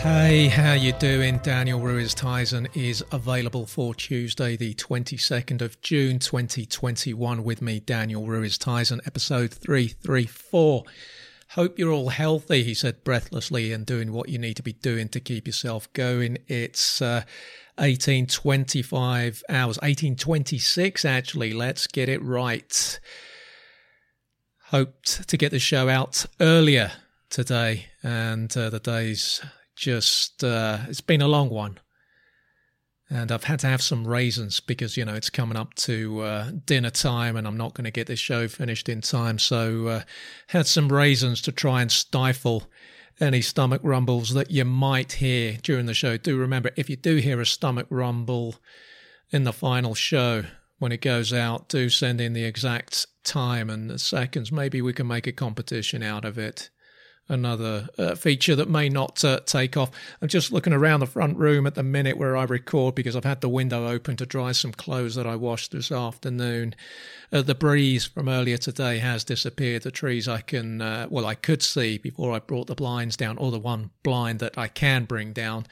Hey, how you doing? Daniel Ruiz-Tyson is available for Tuesday the 22nd of June 2021 with me, Daniel Ruiz-Tyson, episode 334. Hope you're all healthy, he said breathlessly, and doing what you need to be doing to keep yourself going. It's 1826 actually, let's get it right. Hoped to get the show out earlier today and the day's... it's been a long one, and I've had to have some raisins because, you know, it's coming up to dinner time and I'm not going to get this show finished in time, so had some raisins to try and stifle any stomach rumbles that you might hear during the show. Do remember, if you do hear a stomach rumble in the final show when it goes out, do send in the exact time and the seconds. Maybe we can make a competition out of it. Another feature that may not take off. I'm just looking around the front room at the minute where I record because I've had the window open to dry some clothes that I washed this afternoon. The breeze from earlier today has disappeared. The trees I could see before I brought the blinds down, or the one blind that I can bring down.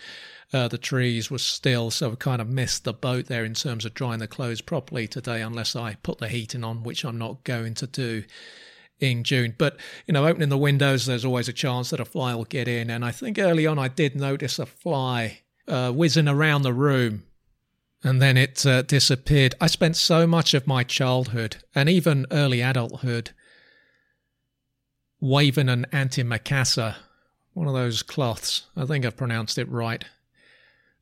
The trees were still, so I kind of missed the boat there in terms of drying the clothes properly today, unless I put the heating on, which I'm not going to do in June. But, you know, opening the windows, there's always a chance that a fly will get in. And I think early on I did notice a fly whizzing around the room, and then it disappeared. I spent so much of my childhood and even early adulthood waving an antimacassar, one of those cloths, I think I've pronounced it right,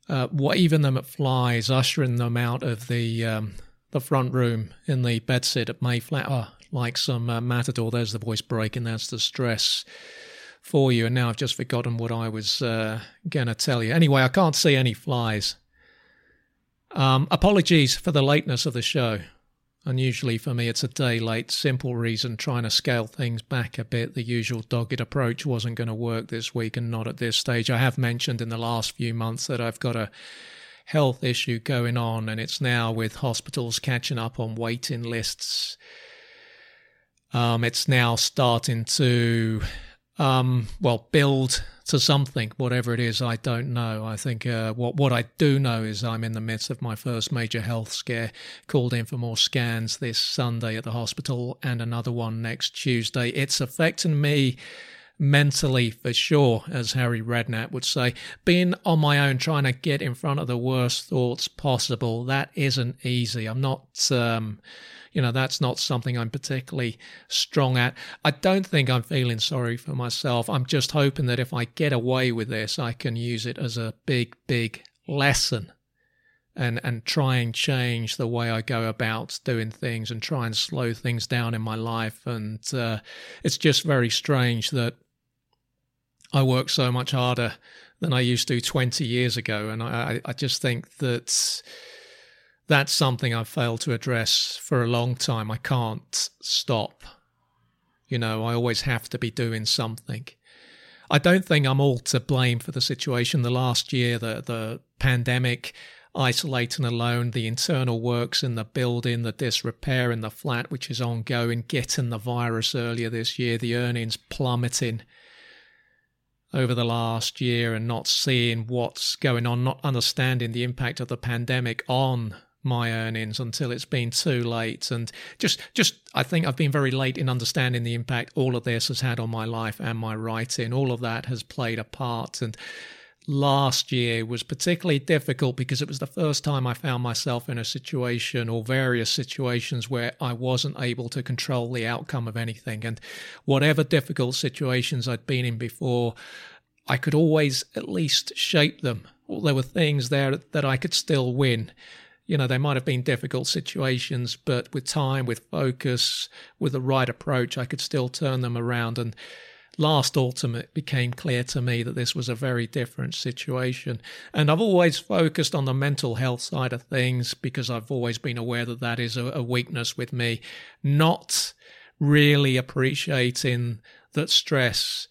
waving them at flies, ushering them out of the front room in the bedsit at Mayflower. Like some matador, there's the voice breaking, that's the stress for you. And now I've just forgotten what I was going to tell you. Anyway, I can't see any flies. Apologies for the lateness of the show. Unusually for me, it's a day late. Simple reason, trying to scale things back a bit. The usual dogged approach wasn't going to work this week, and not at this stage. I have mentioned in the last few months that I've got a health issue going on, and it's now with hospitals catching up on waiting lists. It's now starting to, build to something, whatever it is, I don't know. I think what I do know is I'm in the midst of my first major health scare. Called in for more scans this Sunday at the hospital and another one next Tuesday. It's affecting me mentally for sure, as Harry Redknapp would say. Being on my own, trying to get in front of the worst thoughts possible, that isn't easy. I'm not... that's not something I'm particularly strong at. I don't think I'm feeling sorry for myself. I'm just hoping that if I get away with this, I can use it as a big, big lesson and try and change the way I go about doing things and try and slow things down in my life. And it's just very strange that I work so much harder than I used to 20 years ago. And I just think that... that's something I've failed to address for a long time. I can't stop. You know, I always have to be doing something. I don't think I'm all to blame for the situation. The last year, the pandemic, isolating alone, the internal works in the building, the disrepair in the flat, which is ongoing, getting the virus earlier this year, the earnings plummeting over the last year and not seeing what's going on, not understanding the impact of the pandemic on my earnings until it's been too late. And just I think I've been very late in understanding the impact all of this has had on my life and my writing. All of that has played a part. And last year was particularly difficult because it was the first time I found myself in a situation, or various situations, where I wasn't able to control the outcome of anything. And whatever difficult situations I'd been in before, I could always at least shape them. Well, there were things there that I could still win. You know, they might have been difficult situations, but with time, with focus, with the right approach, I could still turn them around. And last autumn, it became clear to me that this was a very different situation. And I've always focused on the mental health side of things because I've always been aware that that is a weakness with me, not really appreciating that stress,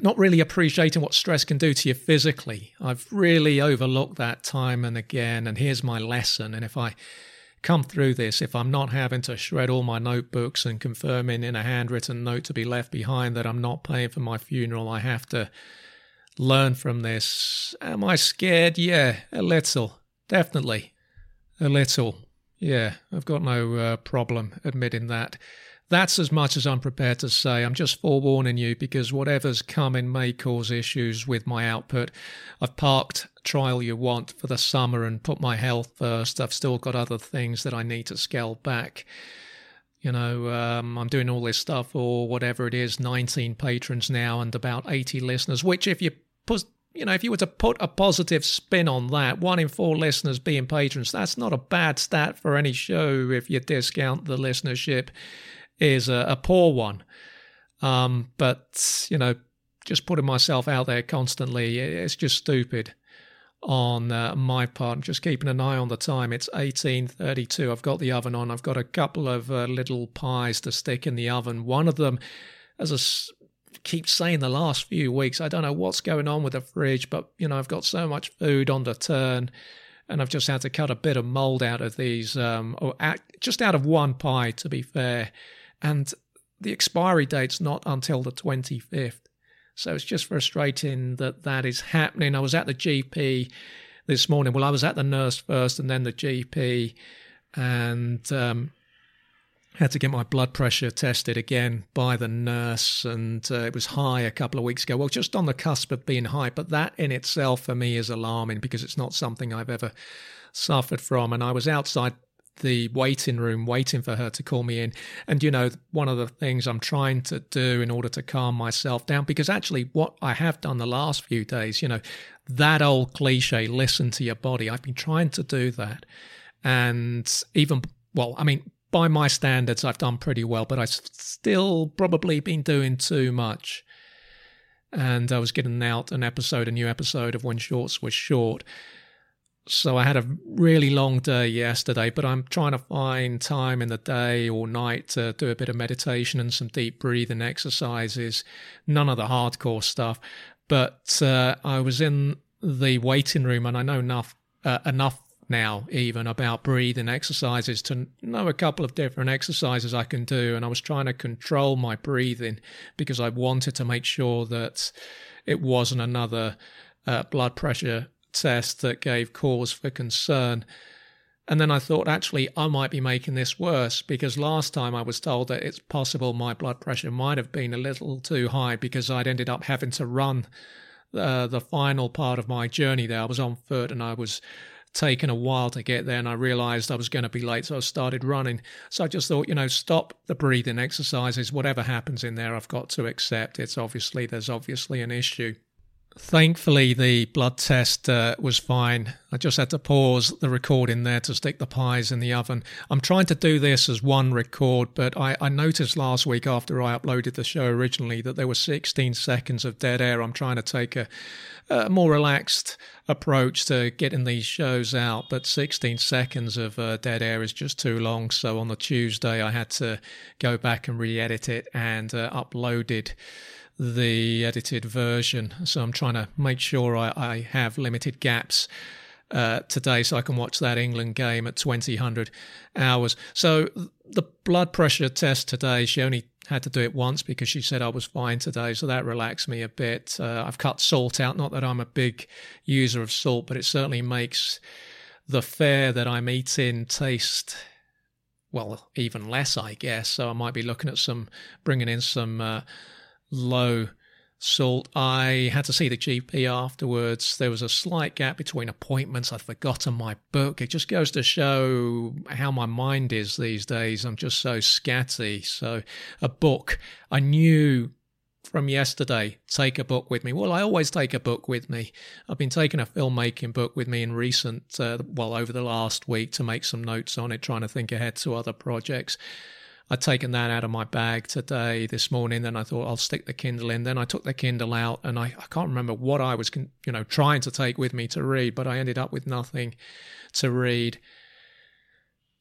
not really appreciating what stress can do to you physically. I've really overlooked that time and again, and here's my lesson. And if I come through this, if I'm not having to shred all my notebooks and confirming in a handwritten note to be left behind that I'm not paying for my funeral, I have to learn from this. Am I scared? Yeah, a little. Definitely. A little. Yeah, I've got no problem admitting that. That's as much as I'm prepared to say. I'm just forewarning you because whatever's coming may cause issues with my output. I've parked Trial You Want for the summer and put my health first. I've still got other things that I need to scale back. You know, I'm doing all this stuff for whatever it is, 19 patrons now and about 80 listeners, which if you put, you know, if you were to put a positive spin on that, 1 in 4 listeners being patrons, that's not a bad stat for any show if you discount the listenership. Is a poor one. But, you know, just putting myself out there constantly, it's just stupid on my part. I'm just keeping an eye on the time. It's 18:32. I've got the oven on. I've got a couple of little pies to stick in the oven. One of them, as I keep saying the last few weeks, I don't know what's going on with the fridge, but, you know, I've got so much food on the turn. And I've just had to cut a bit of mold out of these, just out of one pie, to be fair. And the expiry date's not until the 25th. So it's just frustrating that that is happening. I was at the GP this morning. Well, I was at the nurse first and then the GP. And had to get my blood pressure tested again by the nurse. And it was high a couple of weeks ago. Well, just on the cusp of being high. But that in itself for me is alarming because it's not something I've ever suffered from. And I was outside the waiting room waiting for her to call me in. And, you know, one of the things I'm trying to do in order to calm myself down, because actually what I have done the last few days, you know, that old cliche, listen to your body. I've been trying to do that. And even, well, I mean, by my standards, I've done pretty well, but I've still probably been doing too much. And I was getting out a new episode of When Shorts Were Short. So I had a really long day yesterday, but I'm trying to find time in the day or night to do a bit of meditation and some deep breathing exercises. None of the hardcore stuff. But I was in the waiting room, and I know enough now even about breathing exercises to know a couple of different exercises I can do. And I was trying to control my breathing because I wanted to make sure that it wasn't another blood pressure test that gave cause for concern. And then I thought, actually, I might be making this worse because last time I was told that it's possible my blood pressure might have been a little too high because I'd ended up having to run the final part of my journey there. I was on foot and I was taken a while to get there, and I realized I was going to be late, so I started running. So I just thought, you know, stop the breathing exercises. Whatever happens in there, I've got to accept. There's obviously an issue. Thankfully, the blood test was fine. I just had to pause the recording there to stick the pies in the oven. I'm trying to do this as one record, but I noticed last week after I uploaded the show originally that there were 16 seconds of dead air. I'm trying to take a more relaxed approach to getting these shows out, but 16 seconds of dead air is just too long. So on the Tuesday, I had to go back and re-edit it and uploaded the edited version. So I'm trying to make sure I have limited gaps today so I can watch that England game at 2000 hours. So the blood pressure test today, she only had to do it once because she said I was fine today. So that relaxed me a bit. I've cut salt out. Not that I'm a big user of salt, but it certainly makes the fare that I'm eating taste, well, even less, I guess. So I might be looking at bringing in some low salt. I had to see the GP afterwards. There was a slight gap between appointments. I'd forgotten my book. It just goes to show how my mind is these days. I'm just so scatty. So a book, I knew from yesterday, take a book with me. Well, I always take a book with me. I've been taking a filmmaking book with me in recent, over the last week to make some notes on it, trying to think ahead to other projects. I'd taken that out of my bag today, this morning, then I thought I'll stick the Kindle in. Then I took the Kindle out and I can't remember what I was trying to take with me to read, but I ended up with nothing to read.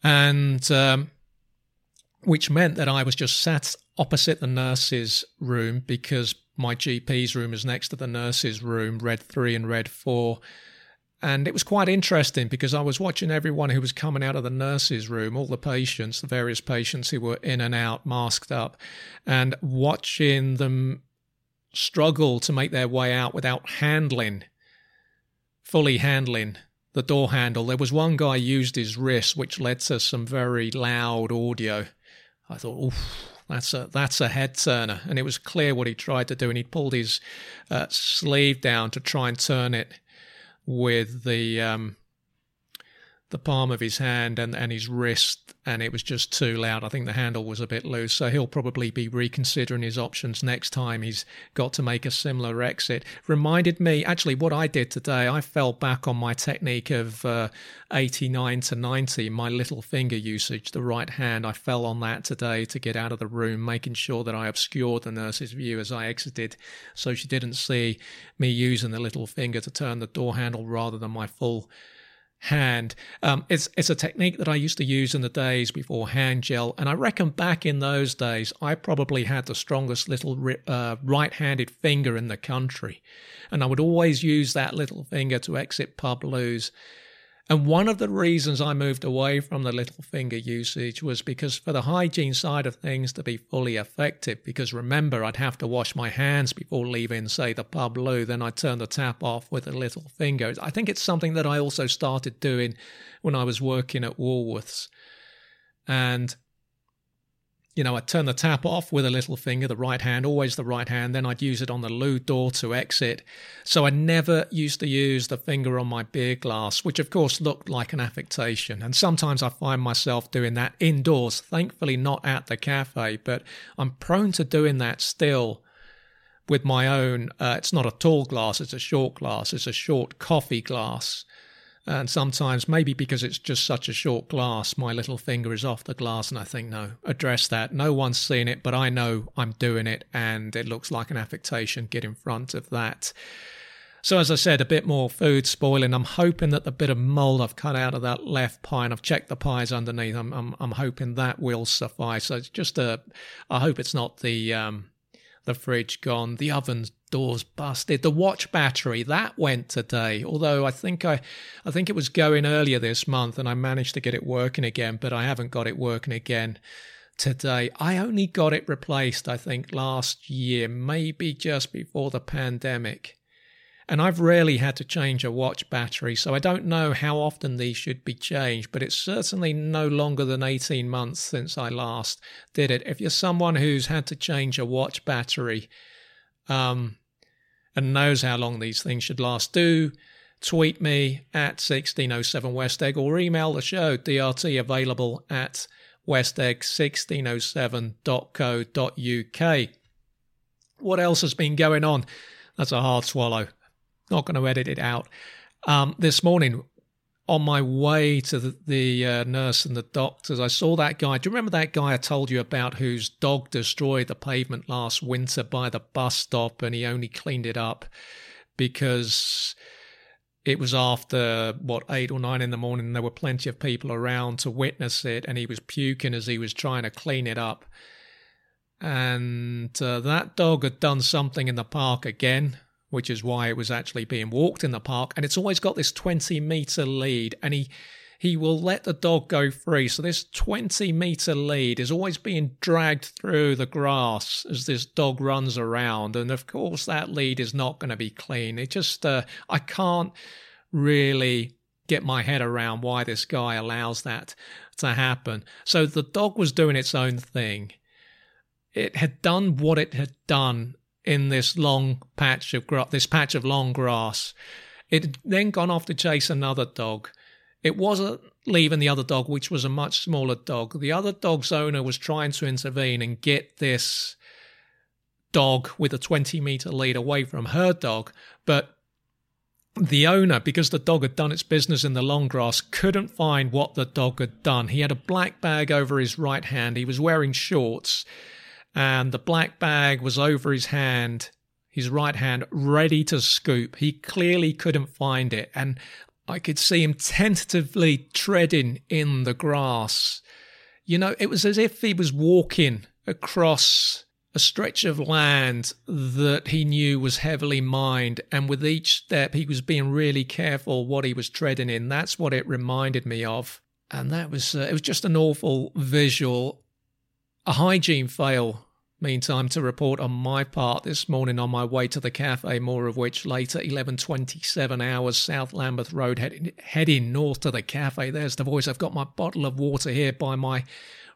And which meant that I was just sat opposite the nurse's room because my GP's room is next to the nurse's room, Red 3 and Red 4. And it was quite interesting because I was watching everyone who was coming out of the nurse's room, all the patients, the various patients who were in and out, masked up, and watching them struggle to make their way out without fully handling the door handle. There was one guy used his wrist, which led to some very loud audio. I thought, oof. That's a head turner, and it was clear what he tried to do, and he pulled his sleeve down to try and turn it with the palm of his hand and his wrist, and it was just too loud. I think the handle was a bit loose, so he'll probably be reconsidering his options next time he's got to make a similar exit. Reminded me, actually, what I did today, I fell back on my technique of 89 to 90, my little finger usage, the right hand. I fell on that today to get out of the room, making sure that I obscured the nurse's view as I exited, so she didn't see me using the little finger to turn the door handle rather than my full hand. It's a technique that I used to use in the days before hand gel, and I reckon back in those days I probably had the strongest little right-handed finger in the country, and I would always use that little finger to exit pub loos. And one of the reasons I moved away from the little finger usage was because for the hygiene side of things to be fully effective, because remember, I'd have to wash my hands before leaving, say, the pub loo, then I'd turn the tap off with the little finger. I think it's something that I also started doing when I was working at Woolworths. And, I'd turn the tap off with a little finger, the right hand, always the right hand, then I'd use it on the loo door to exit. So I never used to use the finger on my beer glass, which of course looked like an affectation. And sometimes I find myself doing that indoors, thankfully not at the cafe, but I'm prone to doing that still with my own, it's not a tall glass, it's a short coffee glass. And sometimes, maybe because it's just such a short glass, my little finger is off the glass and I think, no, address that. No one's seen it, but I know I'm doing it and it looks like an affectation. Get in front of that. So as I said, a bit more food spoiling. I'm hoping that the bit of mould I've cut out of that left pie, and I've checked the pies underneath, I'm hoping that will suffice. So it's just I hope it's not the fridge gone, the oven's doors busted, the watch battery that went today, although I think it was going earlier this month and I managed to get it working again, but I haven't got it working again today. I only got it replaced, I think, last year, maybe just before the pandemic, and I've rarely had to change a watch battery, so I don't know how often these should be changed, but it's certainly no longer than 18 months since I last did it. If you're someone who's had to change a watch battery and knows how long these things should last, do tweet me at 1607westegg or email the show, DRT available at westegg1607.co.uk. What else has been going on? That's a hard swallow. Not going to edit it out. This morning, on my way to the nurse and the doctors, I saw that guy. Do you remember that guy I told you about whose dog destroyed the pavement last winter by the bus stop, and he only cleaned it up because it was after, 8 or 9 in the morning, and there were plenty of people around to witness it, and he was puking as he was trying to clean it up. And that dog had done something in the park again, which is why it was actually being walked in the park. And it's always got this 20-metre lead, and he will let the dog go free. So this 20-metre lead is always being dragged through the grass as this dog runs around. And, of course, that lead is not going to be clean. It just I can't really get my head around why this guy allows that to happen. So the dog was doing its own thing. It had done what it had done in this long patch of long grass. It had then gone off to chase another dog. It wasn't leaving the other dog, which was a much smaller dog. The other dog's owner was trying to intervene and get this dog with a 20-metre lead away from her dog, but the owner, because the dog had done its business in the long grass, couldn't find what the dog had done. He had a black bag over his right hand. He was wearing shorts, and the black bag was over his hand, his right hand, ready to scoop. He clearly couldn't find it, and I could see him tentatively treading in the grass. You know, it was as if he was walking across a stretch of land that he knew was heavily mined, and with each step he was being really careful what he was treading in. That's what it reminded me of, and that was it was just an awful visual. A hygiene fail, meantime, to report on my part this morning on my way to the cafe, more of which later. 11:27 hours, South Lambeth Road, heading north to the cafe. There's the voice. I've got my bottle of water here by my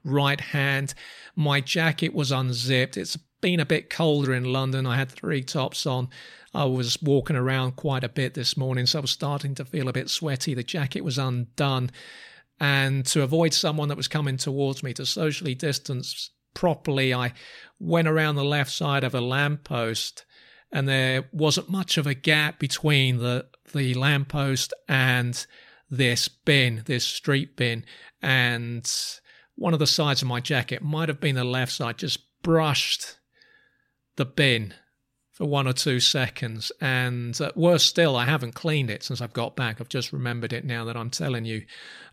right hand. My jacket was unzipped. It's been a bit colder in London. I had three tops on. I was walking around quite a bit this morning, so I was starting to feel a bit sweaty. The jacket was undone, and to avoid someone that was coming towards me, to socially distance properly, I went around the left side of a lamppost, and there wasn't much of a gap between the lamppost and this bin, this street bin, and one of the sides of my jacket, might have been the left side, just brushed the bin for 1 or 2 seconds. And worse still, I haven't cleaned it since I've got back. I've just remembered it now that I'm telling you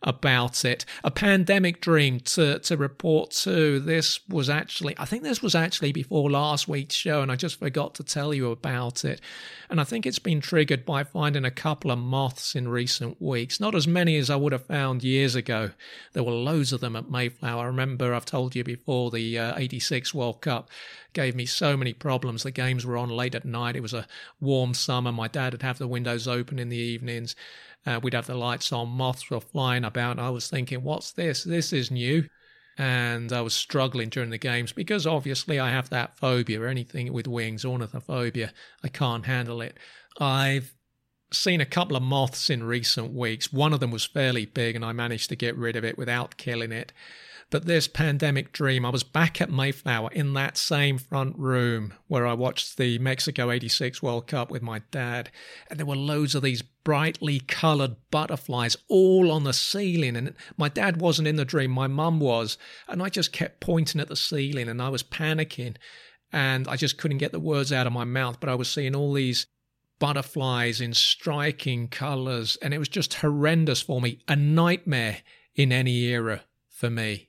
about it. A pandemic dream to report to. This was actually, I think this was actually before last week's show, and I just forgot to tell you about it. And I think it's been triggered by finding a couple of moths in recent weeks. Not as many as I would have found years ago. There were loads of them at Mayflower. I remember I've told you before, the 86 World Cup gave me so many problems. The games were on late at night. It was a warm summer. My dad would have the windows open in the evenings. We'd have the lights on. Moths were flying about. I was thinking, what's this? This is new. And I was struggling during the games because obviously I have that phobia. Anything with wings, ornithophobia, I can't handle it. I've seen a couple of moths in recent weeks. One of them was fairly big and I managed to get rid of it without killing it. But this pandemic dream, I was back at Mayflower in that same front room where I watched the Mexico 86 World Cup with my dad. And there were loads of these brightly coloured butterflies all on the ceiling. And my dad wasn't in the dream, my mum was. And I just kept pointing at the ceiling and I was panicking. And I just couldn't get the words out of my mouth, but I was seeing all these butterflies in striking colours. And it was just horrendous for me. A nightmare in any era for me.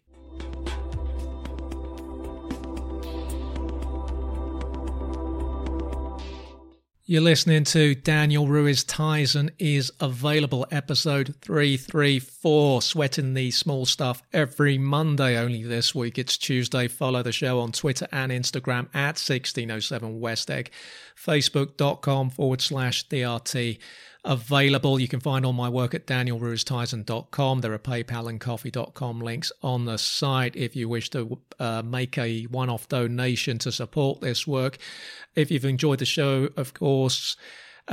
You're listening to Daniel Ruiz Tyson Is Available, episode 334, sweating the small stuff every Monday, only this week it's Tuesday. Follow the show on Twitter and Instagram at 1607westegg, facebook.com/DRT. Available. You can find all my work at danielruiztyson.com. There are PayPal and coffee.com links on the site if you wish to make a one-off donation to support this work. If you've enjoyed the show, of course,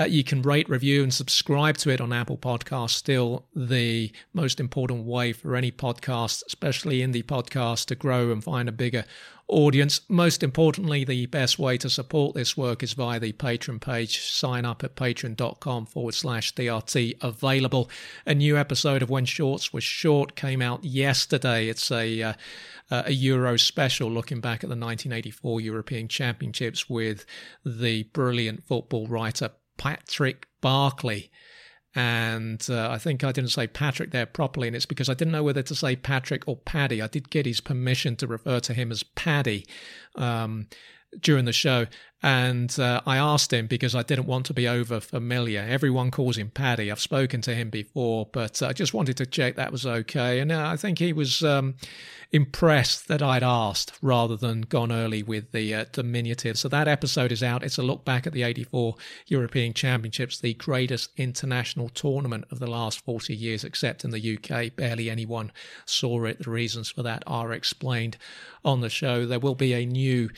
you can rate, review and subscribe to it on Apple Podcasts. Still the most important way for any podcast, especially indie podcasts, to grow and find a bigger audience. Most importantly, the best way to support this work is via the Patreon page. Sign up at patreon.com/DRT available. A new episode of When Shorts Were Short came out yesterday. It's a Euro special looking back at the 1984 European Championships with the brilliant football writer Patrick Barclay. And I think I didn't say Patrick there properly, and it's because I didn't know whether to say Patrick or Paddy. I did get his permission to refer to him as Paddy during the show, and I asked him because I didn't want to be over familiar. Everyone calls him Paddy. I've spoken to him before, but I just wanted to check that was okay. And I think he was impressed that I'd asked rather than gone early with the diminutive. So that episode is out. It's a look back at the 84 European Championships, the greatest international tournament of the last 40 years, except in the UK. Barely anyone saw it. The reasons for that are explained on the show. There will be a new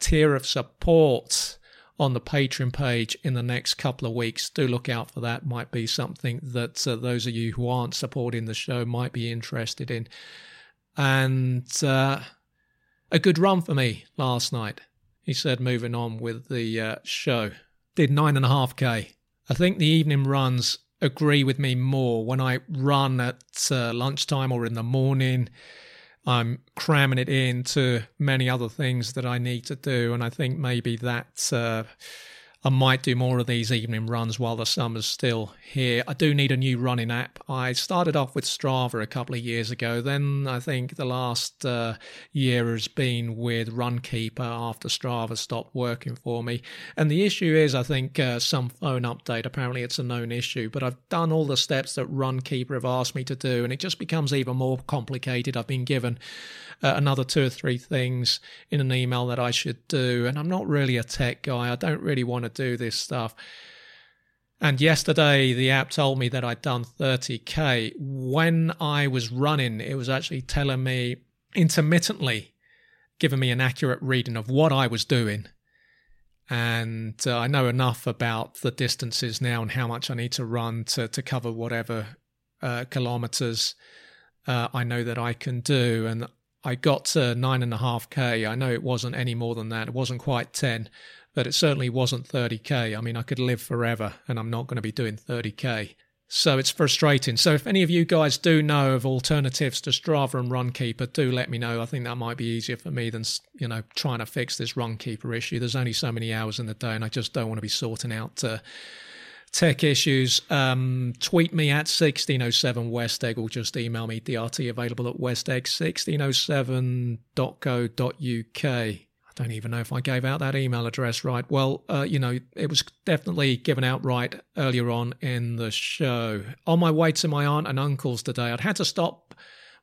tier of support on the Patreon page in the next couple of weeks. Do look out for that. Might be something that those of you who aren't supporting the show might be interested in. And a good run for me last night He said moving on with the show. Did 9.5k. I think the evening runs agree with me more. When I run at lunchtime or in the morning, I'm cramming it into many other things that I need to do. And I think maybe that I might do more of these evening runs while the summer's still here. I do need a new running app. I started off with Strava a couple of years ago. Then I think the last year has been with RunKeeper after Strava stopped working for me. And the issue is, I think, some phone update. Apparently it's a known issue, but I've done all the steps that RunKeeper have asked me to do, and it just becomes even more complicated. I've been given another 2 or 3 things in an email that I should do, and I'm not really a tech guy. I don't really want to do this stuff. And yesterday the app told me that I'd done 30k. When I was running, it was actually telling me intermittently, giving me an accurate reading of what I was doing. And I know enough about the distances now and how much I need to run to cover whatever kilometers I know that I can do. And I got to 9.5k. I know it wasn't any more than that. It wasn't quite 10. But it certainly wasn't 30k. I mean, I could live forever and I'm not going to be doing 30k. So it's frustrating. So if any of you guys do know of alternatives to Strava and RunKeeper, do let me know. I think that might be easier for me than, you know, trying to fix this RunKeeper issue. There's only so many hours in the day and I just don't want to be sorting out tech issues. Tweet me at 1607westegg or just email me DRT, available at westegg1607.co.uk. Don't even know if I gave out that email address right. Well, you know, it was definitely given out right earlier on in the show. On my way to my aunt and uncle's today, I'd had to stop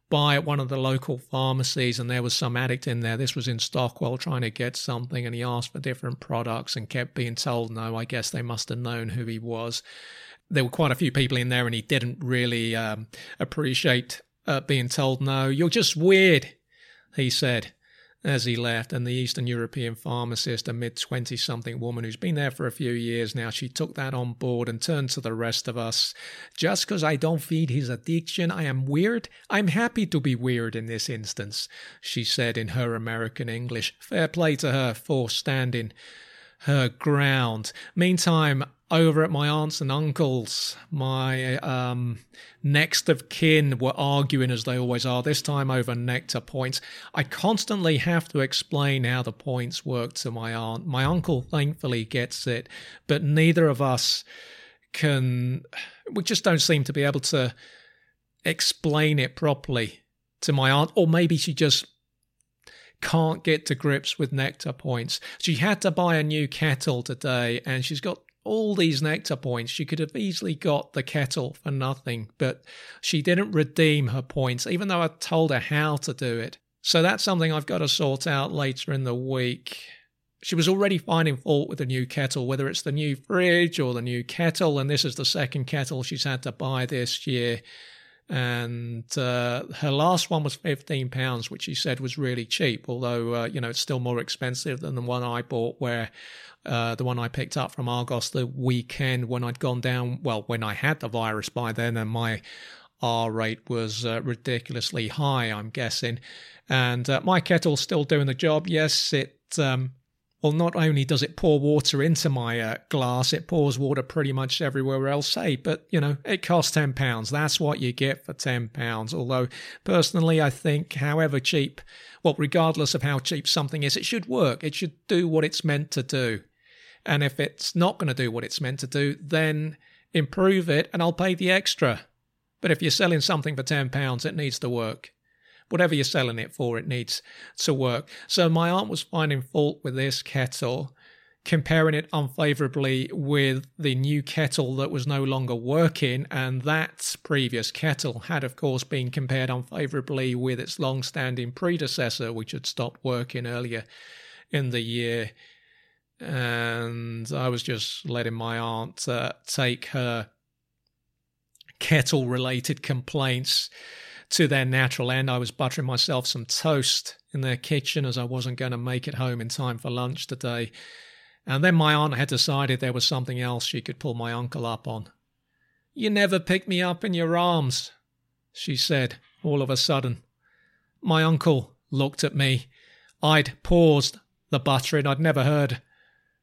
by at one of the local pharmacies and there was some addict in there. This was in Stockwell, trying to get something, and he asked for different products and kept being told no. I guess they must have known who he was. There were quite a few people in there and he didn't really appreciate being told no. You're just weird, he said, as he left. And the Eastern European pharmacist, a mid-20-something woman who's been there for a few years now, she took that on board and turned to the rest of us. Just because I don't feed his addiction, I am weird. I'm happy to be weird in this instance, she said in her American English. Fair play to her for standing her ground. Meantime, over at my aunts and uncles, my next of kin were arguing, as they always are, this time over nectar points. I constantly have to explain how the points work to my aunt. My uncle thankfully gets it, but neither of us can... We just don't seem to be able to explain it properly to my aunt, or maybe she just can't get to grips with nectar points. She had to buy a new kettle today, and she's got all these nectar points. She could have easily got the kettle for nothing, but she didn't redeem her points, even though I told her how to do it. So that's something I've got to sort out later in the week. She was already finding fault with the new kettle, whether it's the new fridge or the new kettle, and this is the second kettle she's had to buy this year. And her last one was £15, which she said was really cheap, although, you know, it's still more expensive than the one I bought, where the one I picked up from Argos the weekend when I'd gone down, well, when I had the virus by then, and my R rate was ridiculously high, I'm guessing. And my kettle's still doing the job. Yes, it... Well, not only does it pour water into my glass, it pours water pretty much everywhere else. Hey, but, you know, it costs £10. That's what you get for £10. Although, personally, I think however cheap, well, regardless of how cheap something is, it should work. It should do what it's meant to do. And if it's not going to do what it's meant to do, then improve it and I'll pay the extra. But if you're selling something for £10, it needs to work. Whatever you're selling it for, it needs to work. So my aunt was finding fault with this kettle, comparing it unfavorably with the new kettle that was no longer working. And that previous kettle had, of course, been compared unfavorably with its long-standing predecessor, which had stopped working earlier in the year. And I was just letting my aunt take her kettle-related complaints to their natural end. I was buttering myself some toast in their kitchen, as I wasn't going to make it home in time for lunch today. And then my aunt had decided there was something else she could pull my uncle up on. "You never pick me up in your arms," she said all of a sudden. My uncle looked at me. I'd paused the buttering I'd never heard.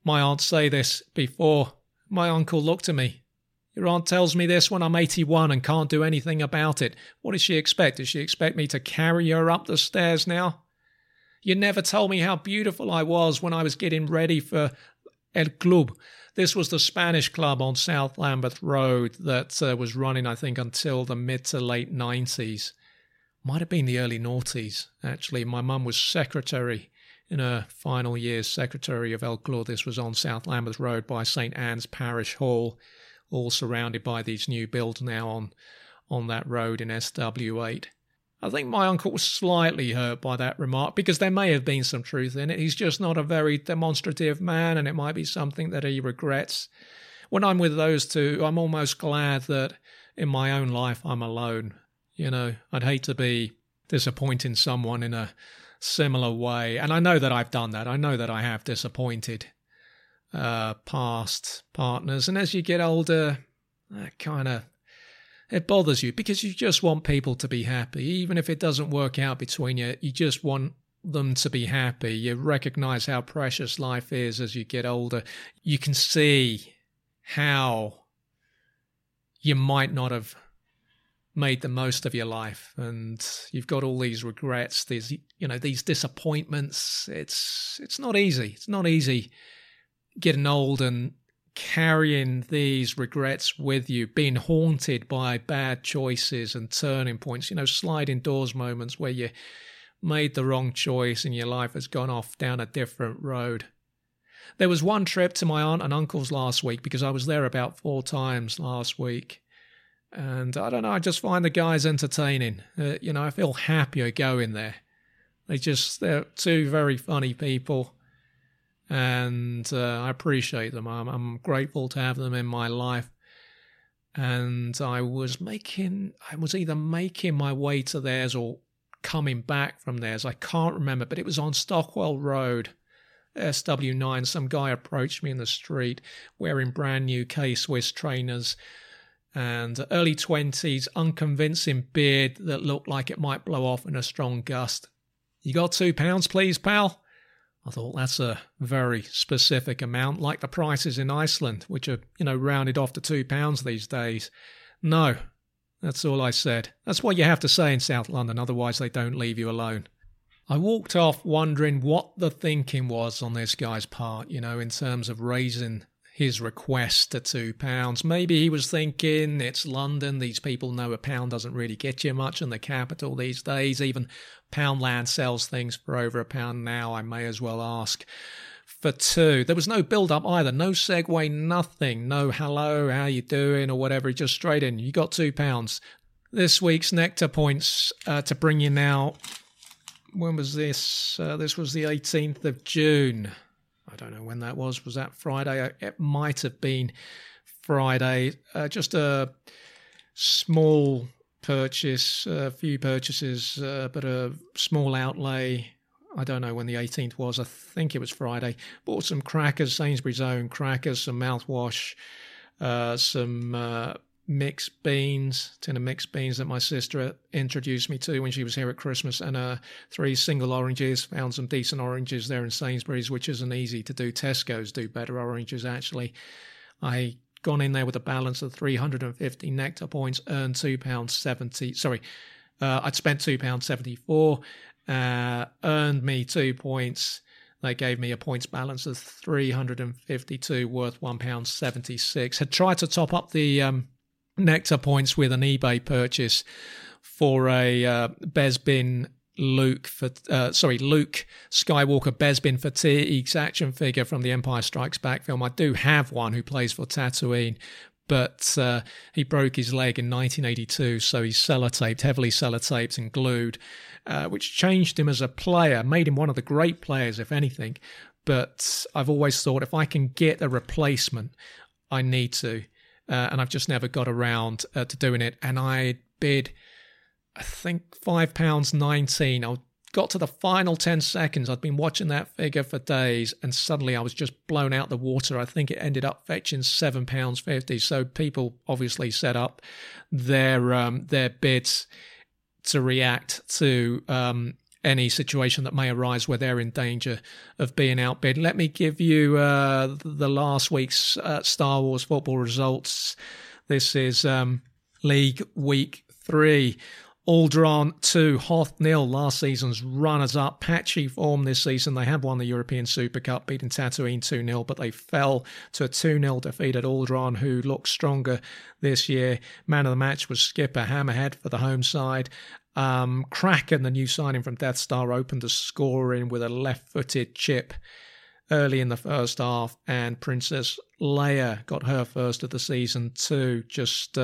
My aunt say this before. My uncle looked at me. Your aunt tells me this when I'm 81 and can't do anything about it. What does she expect? Does she expect me to carry her up the stairs now? You never told me how beautiful I was when I was getting ready for El Club. This was the Spanish club on South Lambeth Road that was running, I think, until the mid to late 90s. Might have been the early noughties, actually. My mum was secretary in her final years, secretary of El Club. This was on South Lambeth Road by St Anne's Parish Hall, all surrounded by these new builds now on that road in SW8. I think my uncle was slightly hurt by that remark, because there may have been some truth in it. He's just not a very demonstrative man, and it might be something that he regrets. When I'm with those two, I'm almost glad that in my own life I'm alone. You know, I'd hate to be disappointing someone in a similar way. And I know that I've done that. I know that I have disappointed past partners. And as you get older, that kind of... it bothers you because you just want people to be happy. Even if it doesn't work out between you, you just want them to be happy. You recognize how precious life is as you get older. You can see how you might not have made the most of your life, and you've got all these regrets, these, you know, these disappointments. It's not easy. It's not easy getting old and carrying these regrets with you, being haunted by bad choices and turning points, you know, sliding doors moments where you made the wrong choice and your life has gone off down a different road. There was one trip to my aunt and uncle's last week, because I was there about 4 times last week. And I don't know, I just find the guys entertaining. You know, I feel happier going there. They're 2 very funny people. And I appreciate them. I'm grateful to have them in my life. And I was either making my way to theirs or coming back from theirs. I can't remember, but it was on Stockwell Road, SW9. Some guy approached me in the street wearing brand new K-Swiss trainers and early 20s, unconvincing beard that looked like it might blow off in a strong gust. You got £2, please, pal? I thought, that's a very specific amount, like the prices in Iceland, which are, you know, rounded off to £2 these days. No, that's all I said. That's what you have to say in South London, otherwise they don't leave you alone. I walked off wondering what the thinking was on this guy's part, you know, in terms of raising his request to £2. Maybe he was thinking, it's London, these people know £1 doesn't really get you much in the capital these days. Even Poundland sells things for over £1 now, I may as well ask for £2. There was no build-up either, no segue, nothing, no hello, how you doing, or whatever, just straight in, you got £2. This week's Nectar Points to bring you now, when was this? This was the 18th of June. I don't know when that was. Was that Friday? It might have been Friday. Just a small purchase, a few purchases, but a small outlay. I don't know when the 18th was. I think it was Friday. Bought some crackers, Sainsbury's own crackers, some mouthwash, some mixed beans, tin of mixed beans that my sister introduced me to when she was here at Christmas, and 3 single oranges. Found some decent oranges there in Sainsbury's, which isn't easy to do. Tesco's do better oranges, actually. I gone in there with a balance of 350 nectar points, earned £2.70. I'd spent £2.74, earned me 2 points. They gave me a points balance of 352, worth £1.76. Had tried to top up the nectar points with an eBay purchase for a Bespin Luke Skywalker Bespin fatigues action figure from the Empire Strikes Back film. I do have one who plays for Tatooine, but he broke his leg in 1982, so he's heavily sellotaped and glued, which changed him as a player, made him one of the great players, if anything. But I've always thought, if I can get a replacement, I need to. And I've just never got around to doing it. And I bid, I think, £5.19. I got to the final 10 seconds. I'd been watching that figure for days, and suddenly I was just blown out the water. I think it ended up fetching £7.50. So people obviously set up their bids to react to any situation that may arise where they're in danger of being outbid. Let me give you the last week's Star Wars football results. This is League Week 3. Alderaan 2, Hoth 0, last season's runners-up. Patchy form this season. They had won the European Super Cup, beating Tatooine 2-0, but they fell to a 2-0 defeat at Alderaan, who looked stronger this year. Man of the match was skipper Hammerhead for the home side. Kraken, the new signing from Death Star, opened the scoring with a left-footed chip early in the first half, and Princess Leia got her first of the season too, just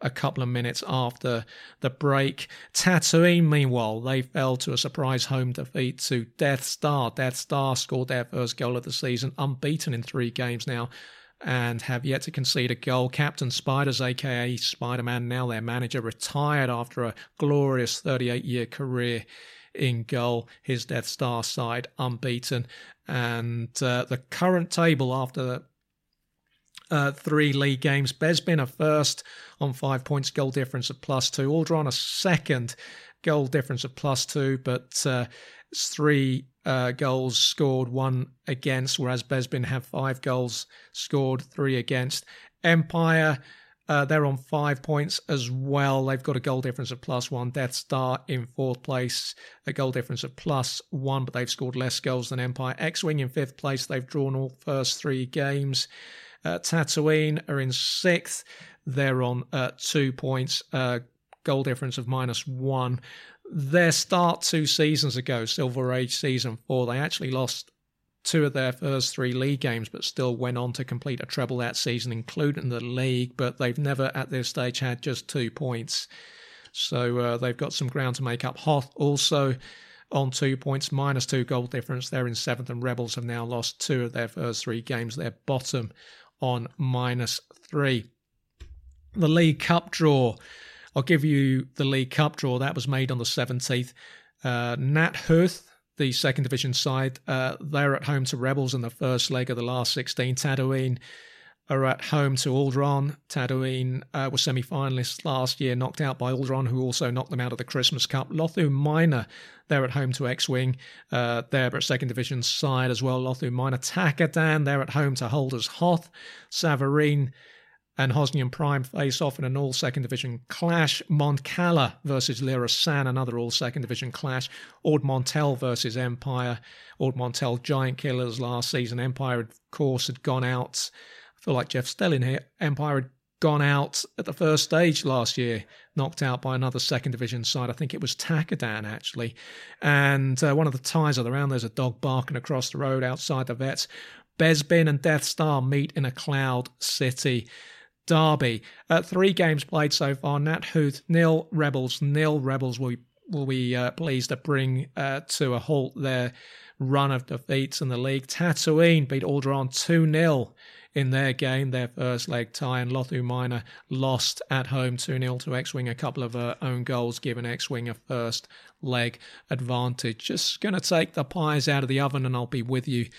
a couple of minutes after the break. Tatooine, meanwhile, they fell to a surprise home defeat to Death Star. Death Star scored their first goal of the season, unbeaten in 3 games now, and have yet to concede a goal. Captain Spiders, aka Spider-Man, now their manager, retired after a glorious 38-year career in goal. His Death Star side unbeaten. And the current table after 3 league games: Bespin are first on 5 points, goal difference of +2. Alderaan are second, goal difference of +2, but it's 3 goals scored, 1 against, whereas Bespin have 5 goals scored, 3 against. Empire, they're on 5 points as well. They've got a goal difference of +1. Death Star in 4th place, a goal difference of +1, but they've scored less goals than Empire. X-Wing in 5th place. They've drawn all first 3 games. Tatooine are in 6th. They're on 2 points, goal difference of -1. Their start 2 seasons ago, Silver Age season 4, they actually lost 2 of their first 3 league games, but still went on to complete a treble that season, including the league, but they've never at this stage had just 2 points. So they've got some ground to make up. Hoth also on 2 points, -2 goal difference. They're in 7th, and Rebels have now lost 2 of their first 3 games. They're bottom on -3. The League Cup draw. I'll give you the League Cup draw. That was made on the 17th. Nat Hooth, the second division side, they're at home to Rebels in the first leg of the last 16. Tatooine are at home to Alderaan. Tatooine were semi-finalists last year, knocked out by Alderaan, who also knocked them out of the Christmas Cup. Lothu Minor, they're at home to X-Wing. They're at second division side as well, Lothu Minor. Takadan, they're at home to Holders Hoth. Savareen and Hosnian Prime face off in an all-second division clash. Mon Cala versus Lira San, another all-second division clash. Ord Mantell versus Empire. Ord Mantell, giant killers last season. Empire, of course, had gone out. I feel like Jeff Stelling here. Empire had gone out at the first stage last year, knocked out by another second division side. I think it was Takadan, actually. And one of the ties of the round, there's a dog barking across the road outside the vets. Bespin and Death Star meet in a Cloud City derby. 3 games played so far. Nat Hooth 0, Rebels 0. Rebels will be pleased to bring to a halt their run of defeats in the league. Tatooine beat Alderaan 2-0. In their game, their first leg tie, and Lothu Minor lost at home 2-0 to X-Wing. A couple of own goals giving X-Wing a first leg advantage. Just going to take the pies out of the oven, and I'll be with you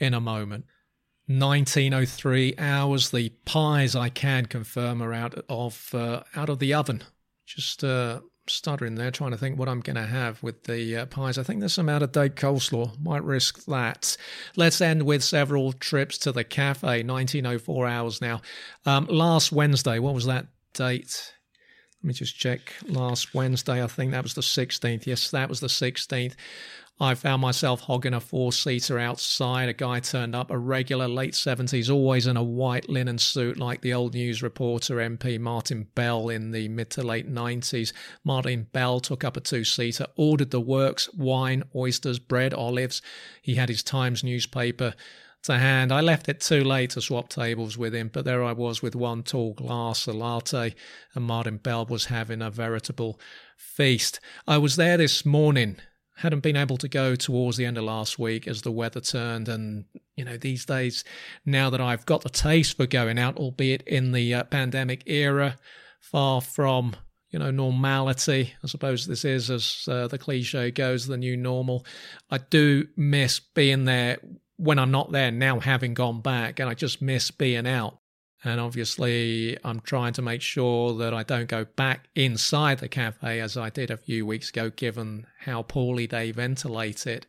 in a moment. 1903 hours. The pies, I can confirm, are out of the oven. Just stuttering there, trying to think what I'm going to have with the pies. I think there's some out-of-date coleslaw. Might risk that. Let's end with several trips to the cafe. 1904 hours now. Last Wednesday, what was that date? Let me just check. Last Wednesday, I think that was the 16th. Yes, that was the 16th. I found myself hogging a 4-seater outside. A guy turned up, a regular, late 70s, always in a white linen suit like the old news reporter MP Martin Bell in the mid to late 90s. Martin Bell took up a 2-seater, ordered the works, wine, oysters, bread, olives. He had his Times newspaper to hand. I left it too late to swap tables with him, but there I was with one tall glass, a latte, and Martin Bell was having a veritable feast. I was there this morning. Hadn't been able to go towards the end of last week as the weather turned, and these days, now that I've got the taste for going out, albeit in the pandemic era, far from normality, I suppose this is, as the cliche goes, the new normal. I do miss being there when I'm not there now, having gone back, and I just miss being out. And obviously, I'm trying to make sure that I don't go back inside the cafe as I did a few weeks ago, given how poorly they ventilate it.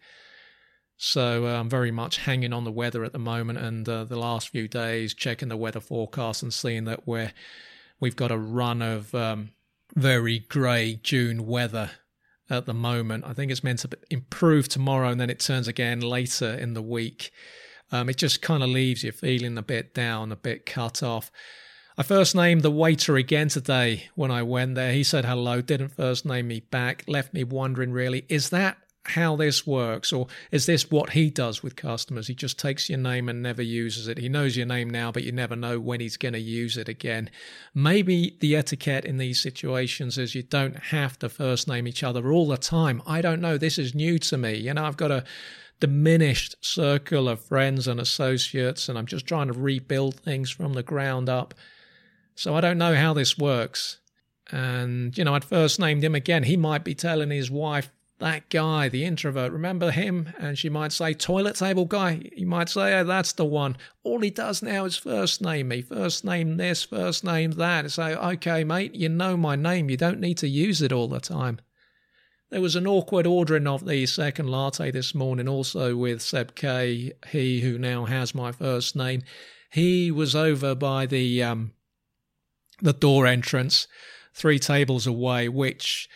So I'm very much hanging on the weather at the moment, and the last few days checking the weather forecast and seeing that we've got a run of very grey June weather at the moment. I think it's meant to improve tomorrow, and then it turns again later in the week. It just kind of leaves you feeling a bit down, a bit cut off. I first named the waiter again today when I went there. He said hello, didn't first name me back, left me wondering really, is that how this works, or is this what he does with customers? He just takes your name and never uses it. He knows your name now, but you never know when he's going to use it again. Maybe the etiquette in these situations is you don't have to first name each other all the time. I don't know. This is new to me. You know, I've got a diminished circle of friends and associates, and I'm just trying to rebuild things from the ground up. So I don't know how this works. And, you know, I'd first named him again. He might be telling his wife, that guy, the introvert, remember him? And she might say, toilet table guy. He might say, oh, that's the one. All he does now is first name me, first name this, first name that. It's like, okay, mate, you know my name. You don't need to use it all the time. There was an awkward ordering of the second latte this morning, also with Seb K, he who now has my first name. He was over by the door entrance, 3 tables away, which...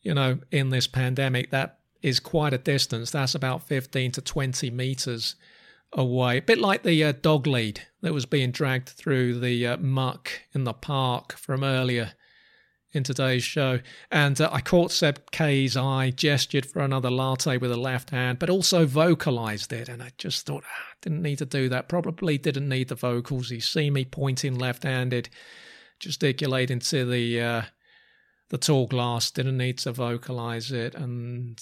you know, in this pandemic, that is quite a distance. That's about 15 to 20 metres away. A bit like the dog lead that was being dragged through the muck in the park from earlier in today's show. And I caught Seb K's eye, gestured for another latte with the left hand, but also vocalised it. And I just thought, I didn't need to do that. Probably didn't need the vocals. You see me pointing left-handed, gesticulating to the tall glass, didn't need to vocalise it, and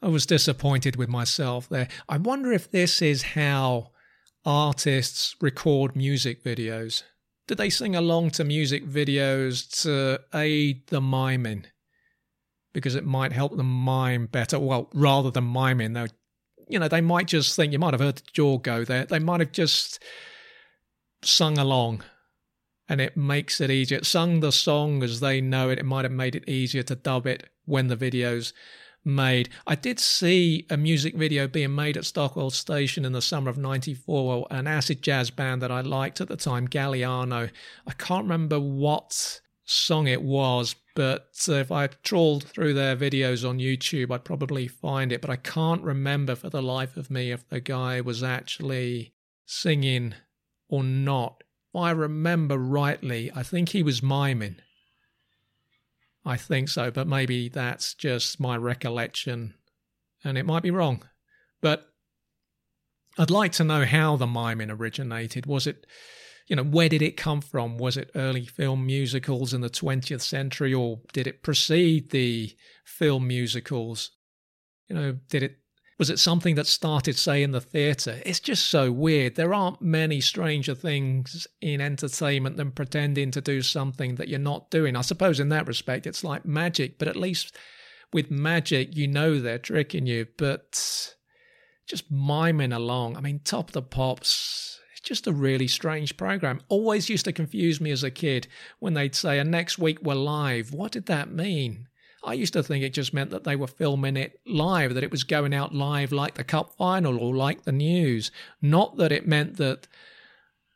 I was disappointed with myself there. I wonder if this is how artists record music videos. Do they sing along to music videos to aid the miming? Because it might help them mime better. Well, rather than miming, though, you know, they might just think, you might have heard the jaw go there, they might have just sung along. And it makes it easier. It sung the song as they know it. It might have made it easier to dub it when the video's made. I did see a music video being made at Stockwell Station in the summer of 94. An acid jazz band that I liked at the time, Galliano. I can't remember what song it was, but if I trawled through their videos on YouTube, I'd probably find it. But I can't remember for the life of me if the guy was actually singing or not. If I remember rightly, I think he was miming. I think so, but maybe that's just my recollection, and it might be wrong. But I'd like to know how the miming originated. Was it, you know, where did it come from? Was it early film musicals in the 20th century, or did it precede the film musicals? You know, was it something that started, say, in the theatre? It's just so weird. There aren't many stranger things in entertainment than pretending to do something that you're not doing. I suppose in that respect it's like magic, but at least with magic you know they're tricking you, but just miming along. I mean, Top of the Pops, it's just a really strange programme. Always used to confuse me as a kid when they'd say, and next week we're live. What did that mean? I used to think it just meant that they were filming it live, that it was going out live like the cup final or like the news. Not that it meant that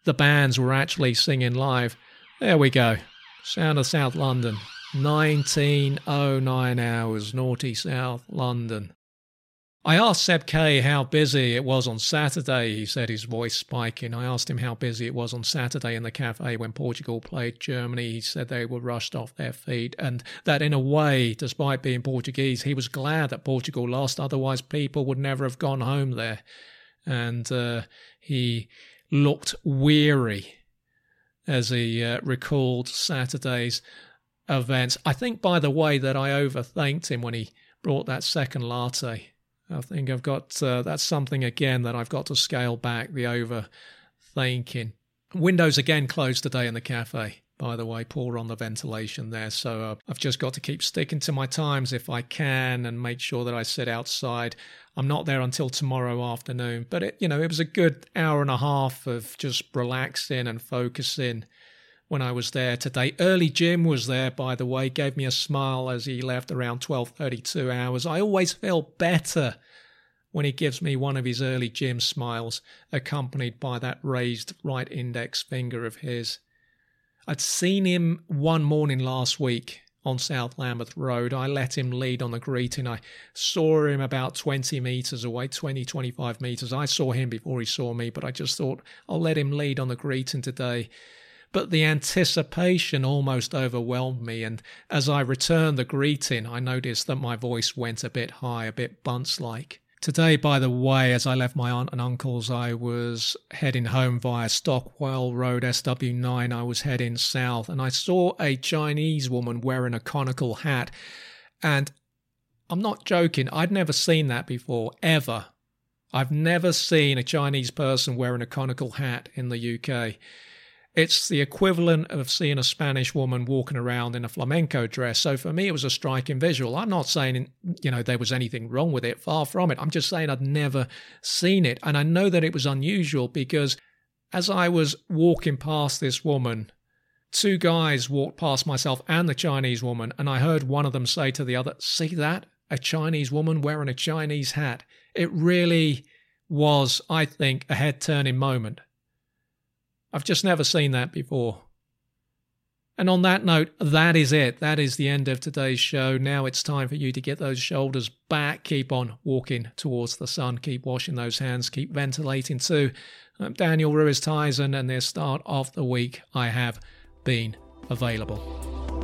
the bands were actually singing live. There we go. Sound of South London. 1909 hours, naughty South London. I asked Seb K how busy it was on Saturday. He said, his voice spiking. I asked him how busy it was on Saturday in the cafe when Portugal played Germany. He said they were rushed off their feet, and that in a way, despite being Portuguese, he was glad that Portugal lost. Otherwise, people would never have gone home there. And he looked weary as he recalled Saturday's events. I think, by the way, that I overthanked him when he brought that second latte. I think I've got, that's something again that I've got to scale back, the overthinking. Windows again closed today in the cafe. by the way, poor on the ventilation there. So I've just got to keep sticking to my times if I can and make sure that I sit outside. I'm not there until tomorrow afternoon, but it was a good hour and a half of just relaxing and focusing when I was there today. Early Jim was there, by the way, gave me a smile as he left around 12:32 hours. I always feel better when he gives me one of his early Jim smiles, accompanied by that raised right index finger of his. I'd seen him one morning last week on South Lambeth Road. I let him lead on the greeting. I saw him about 20 metres away, 20, 25 metres. I saw him before he saw me, but I just thought I'll let him lead on the greeting today. But the anticipation almost overwhelmed me, and as I returned the greeting, I noticed that my voice went a bit high, a bit bunce-like. Today, by the way, as I left my aunt and uncle's, I was heading home via Stockwell Road, SW9. I was heading south, and I saw a Chinese woman wearing a conical hat, and I'm not joking, I'd never seen that before, ever. I've never seen a Chinese person wearing a conical hat in the UK. It's the equivalent of seeing a Spanish woman walking around in a flamenco dress. So for me, it was a striking visual. I'm not saying, there was anything wrong with it. Far from it. I'm just saying I'd never seen it. And I know that it was unusual because as I was walking past this woman, two guys walked past myself and the Chinese woman. And I heard one of them say to the other, "See that? A Chinese woman wearing a Chinese hat." It really was, I think, a head-turning moment. I've just never seen that before. And on that note, that is it. That is the end of today's show. Now it's time for you to get those shoulders back. Keep on walking towards the sun. Keep washing those hands. Keep ventilating too. I'm Daniel Ruiz-Tyson, and this start of the week I have been available.